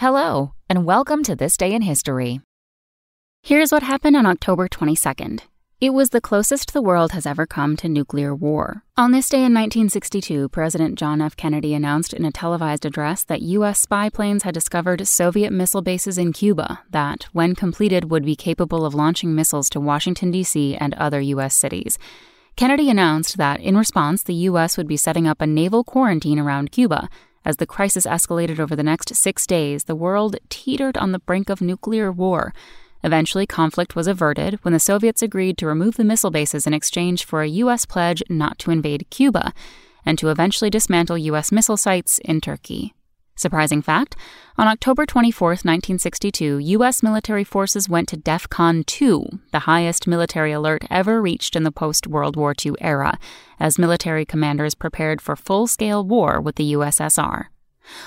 Hello, and welcome to This Day in History. Here's what happened on October 22nd. It was the closest the world has ever come to nuclear war. On this day in 1962, President John F. Kennedy announced in a televised address that U.S. spy planes had discovered Soviet missile bases in Cuba that, when completed, would be capable of launching missiles to Washington, D.C. and other U.S. cities. Kennedy announced that, in response, the U.S. would be setting up a naval quarantine around Cuba. As the crisis escalated over the next 6 days, the world teetered on the brink of nuclear war. Eventually, conflict was averted when the Soviets agreed to remove the missile bases in exchange for a U.S. pledge not to invade Cuba and to eventually dismantle U.S. missile sites in Turkey. Surprising fact, on October 24, 1962, U.S. military forces went to DEFCON II, the highest military alert ever reached in the post-World War II era, as military commanders prepared for full-scale war with the USSR.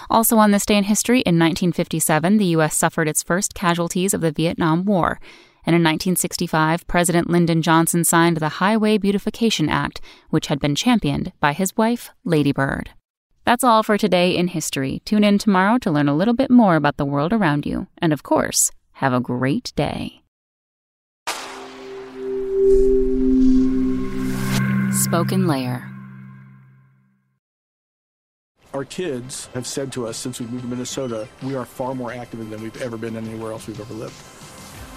Also on this day in history, in 1957, the U.S. suffered its first casualties of the Vietnam War. And in 1965, President Lyndon Johnson signed the Highway Beautification Act, which had been championed by his wife, Lady Bird. That's all for today in history. Tune in tomorrow to learn a little bit more about the world around you. And of course, have a great day. Spoken Layer. Our kids have said to us since we moved to Minnesota, we are far more active than we've ever been anywhere else we've ever lived.